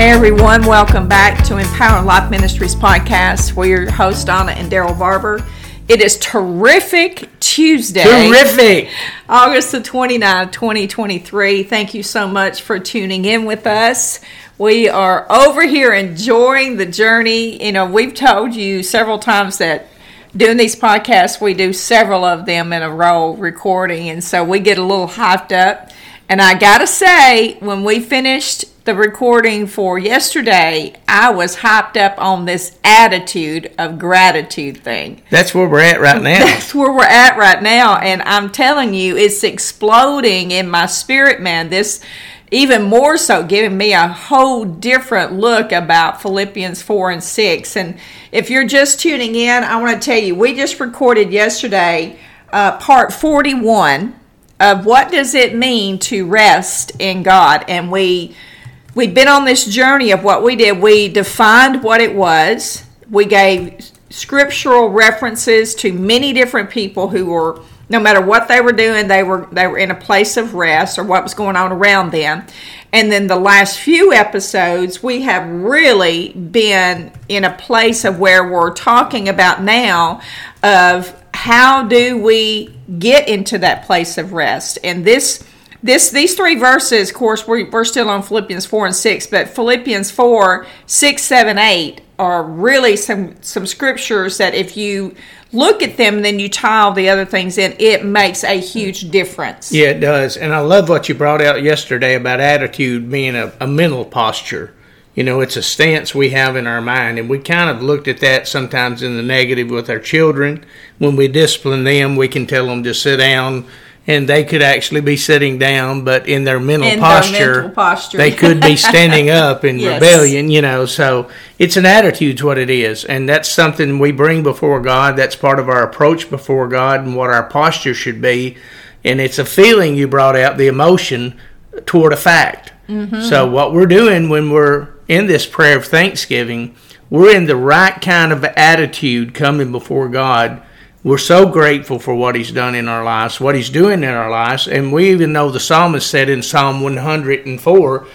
Hey everyone, welcome back to Empower Life Ministries Podcast. We're your hosts, Donna and Daryl Barber. It is terrific Tuesday. August the 29th, 2023. Thank you so much for tuning in with us. We are over here enjoying the journey. You know, we've told you several times that doing these podcasts, we do several of them in a row recording, and so we get a little hyped up. And I gotta say, when we finished the recording for yesterday, I was hyped up on this attitude of gratitude thing. That's where we're at right now. And I'm telling you, it's exploding in my spirit, man. This even more so giving me a whole different look about Philippians 4 and 6. And if you're just tuning in, I want to tell you, we just recorded yesterday part 41 of what does it mean to rest in God. And We've been on this journey of what we did. We defined what it was. We gave scriptural references to many different people who were, no matter what they were doing, they were in a place of rest or what was going on around them. And then the last few episodes, we have really been in a place of where we're talking about now of how do we get into that place of rest. And these three verses, of course, we're still on Philippians 4 and 6, but Philippians 4, 6, 7, 8 are really some scriptures that if you look at them and then you tie all the other things in, it makes a huge difference. Yeah, it does. And I love what you brought out yesterday about attitude being a mental posture. You know, it's a stance we have in our mind, and we kind of looked at that sometimes in the negative with our children. When we discipline them, we can tell them to sit down, and they could actually be sitting down, but in their mental posture. They could be standing up in rebellion, you know. So it's an attitude's what it is, and that's something we bring before God. That's part of our approach before God and what our posture should be. And it's a feeling you brought out, the emotion toward a fact. Mm-hmm. So what we're doing when we're in this prayer of thanksgiving, we're in the right kind of attitude coming before God. We're so grateful for what He's done in our lives, what He's doing in our lives. And we even know the psalmist said in Psalm 104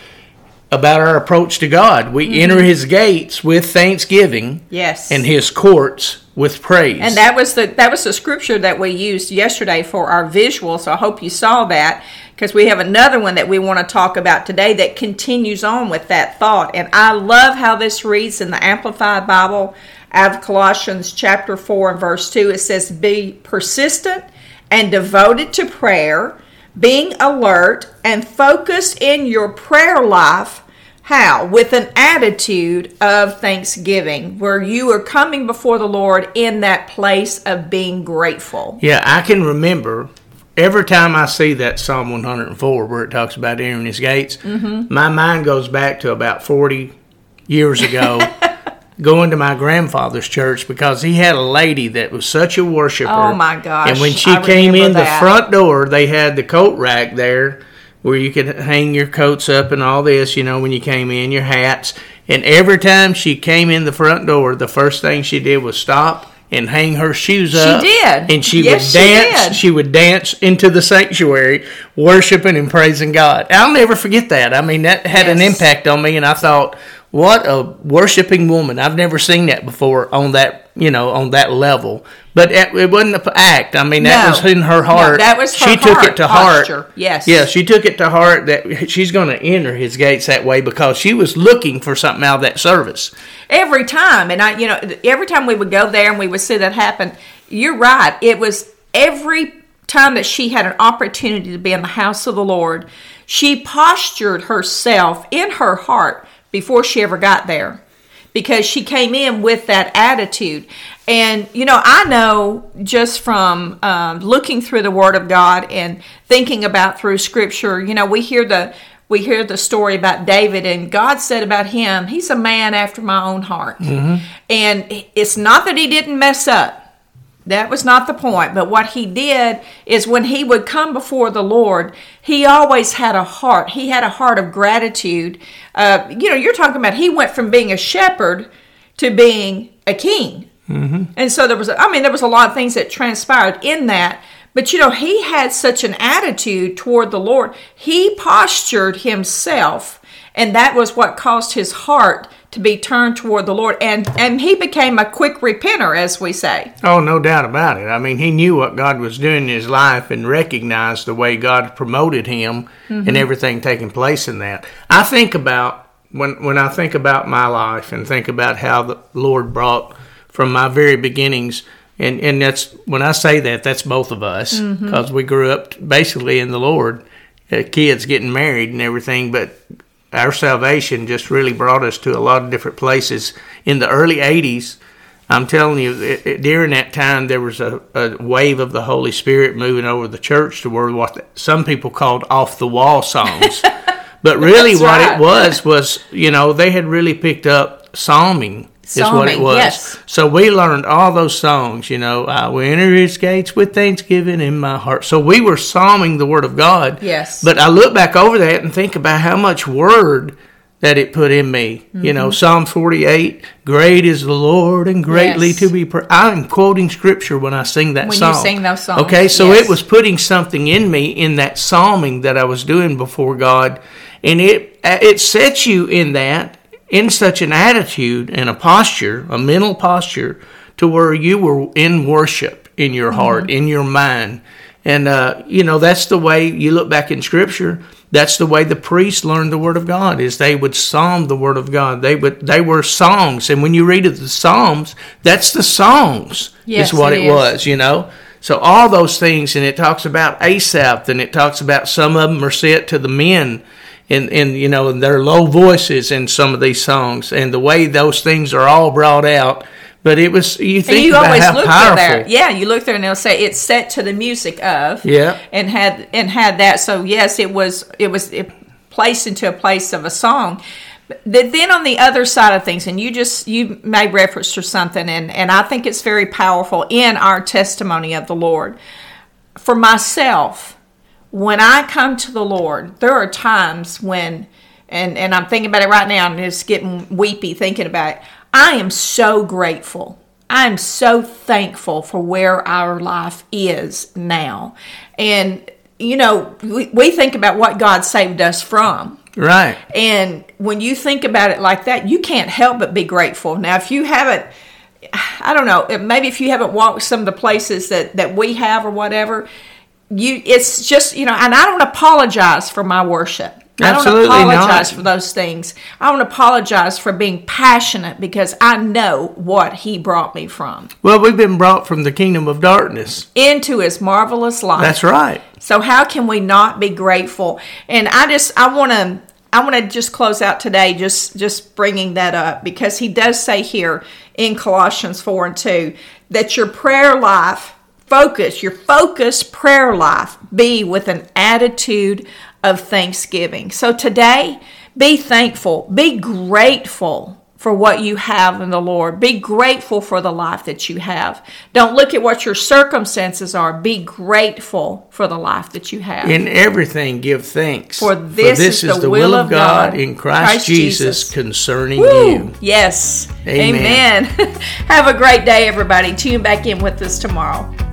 about our approach to God. We enter His gates with thanksgiving, and His courts with praise. And that was the scripture that we used yesterday for our visual, so I hope you saw that, because we have another one that we want to talk about today that continues on with that thought. And I love how this reads in the Amplified Bible. Out of Colossians chapter 4 and verse 2, it says, "Be persistent and devoted to prayer, being alert and focused in your prayer life." How? With an attitude of thanksgiving, where you are coming before the Lord in that place of being grateful. Yeah, I can remember every time I see that Psalm 104 where it talks about entering His gates, my mind goes back to about 40 years ago. Going to my grandfather's church, because he had a lady that was such a worshiper. Oh my gosh. And when she came in the front door, they had the coat rack there where you could hang your coats up and all this, you know, when you came in, your hats. And every time she came in the front door, the first thing she did was stop and hang her shoes up. She did. And she would dance into the sanctuary, worshiping and praising God. I'll never forget that. I mean, that had an impact on me, and I thought, what a worshiping woman. I've never seen that before on that, you know, on that level. But it wasn't an act. I mean, that was in her heart. No, that was her heart. She took it to heart. Yes. Yeah, she took it to heart that she's going to enter His gates that way, because she was looking for something out of that service. Every time. And every time we would go there and we would see that happen, you're right. It was every time that she had an opportunity to be in the house of the Lord, she postured herself in her heart before she ever got there, because she came in with that attitude. And, you know, I know just from looking through the Word of God and thinking about through Scripture, you know, we hear the story about David, and God said about him, he's a man after my own heart. Mm-hmm. And it's not that he didn't mess up. That was not the point. But what he did is when he would come before the Lord, he always had a heart. He had a heart of gratitude. You know, you're talking about he went from being a shepherd to being a king. Mm-hmm. And so there was a lot of things that transpired in that. But, you know, he had such an attitude toward the Lord. He postured himself And that was what caused his heart to be turned toward the Lord. And he became a quick repenter, as we say. Oh, no doubt about it. I mean, he knew what God was doing in his life and recognized the way God promoted him and everything taking place in that. I think about, when I think about my life and think about how the Lord brought from my very beginnings, and that's, when I say that, that's both of us, because we grew up basically in the Lord, kids getting married and everything, but our salvation just really brought us to a lot of different places. In the early 80s, I'm telling you, during that time, there was a wave of the Holy Spirit moving over the church toward what some people called off-the-wall songs. But really it was, you know, they had really picked up psalming. Is what it was. Yes. So we learned all those songs, you know, I will enter his gates with thanksgiving in my heart. So we were psalming the Word of God. Yes. But I look back over that and think about how much Word that it put in me. You know, Psalm 48, great is the Lord and greatly to be praised. I'm quoting Scripture when I sing that song. When you sing those songs. Okay, so it was putting something in me in that psalming that I was doing before God. And it sets you in that, in such an attitude and a posture, a mental posture, to where you were in worship in your heart, in your mind. And, you know, that's the way you look back in Scripture. That's the way the priests learned the Word of God, is they would psalm the Word of God. They were songs. And when you read the Psalms, that's the songs is what it was, you know. So all those things, and it talks about Asaph, and it talks about some of them are set to the men, and you know, their low voices in some of these songs, and the way those things are all brought out. But it was, you think, and you about always how look powerful. There. Yeah, you look there and they'll say it's set to the music of. Yeah. And had that. So yes, it was placed into a place of a song. But then on the other side of things, and you made reference to something, and I think it's very powerful in our testimony of the Lord. For myself, when I come to the Lord, there are times when, and I'm thinking about it right now, and it's getting weepy thinking about it, I am so grateful. I am so thankful for where our life is now. And, you know, we think about what God saved us from. Right. And when you think about it like that, you can't help but be grateful. Now, if you haven't, I don't know, maybe if you haven't walked some of the places that we have or whatever, it's just, you know, and I don't apologize for my worship. Absolutely I don't apologize for those things. I don't apologize for being passionate, because I know what He brought me from. Well, we've been brought from the kingdom of darkness into His marvelous light. That's right. So how can we not be grateful? And I want to just close out today just bringing that up, because he does say here in Colossians 4:2 that your prayer life, your focused prayer life, be with an attitude of thanksgiving. So today, be thankful. Be grateful for what you have in the Lord. Be grateful for the life that you have. Don't look at what your circumstances are. Be grateful for the life that you have. In everything, give thanks. For this is the will of God in Christ Jesus concerning you. Yes. Amen. Have a great day, everybody. Tune back in with us tomorrow.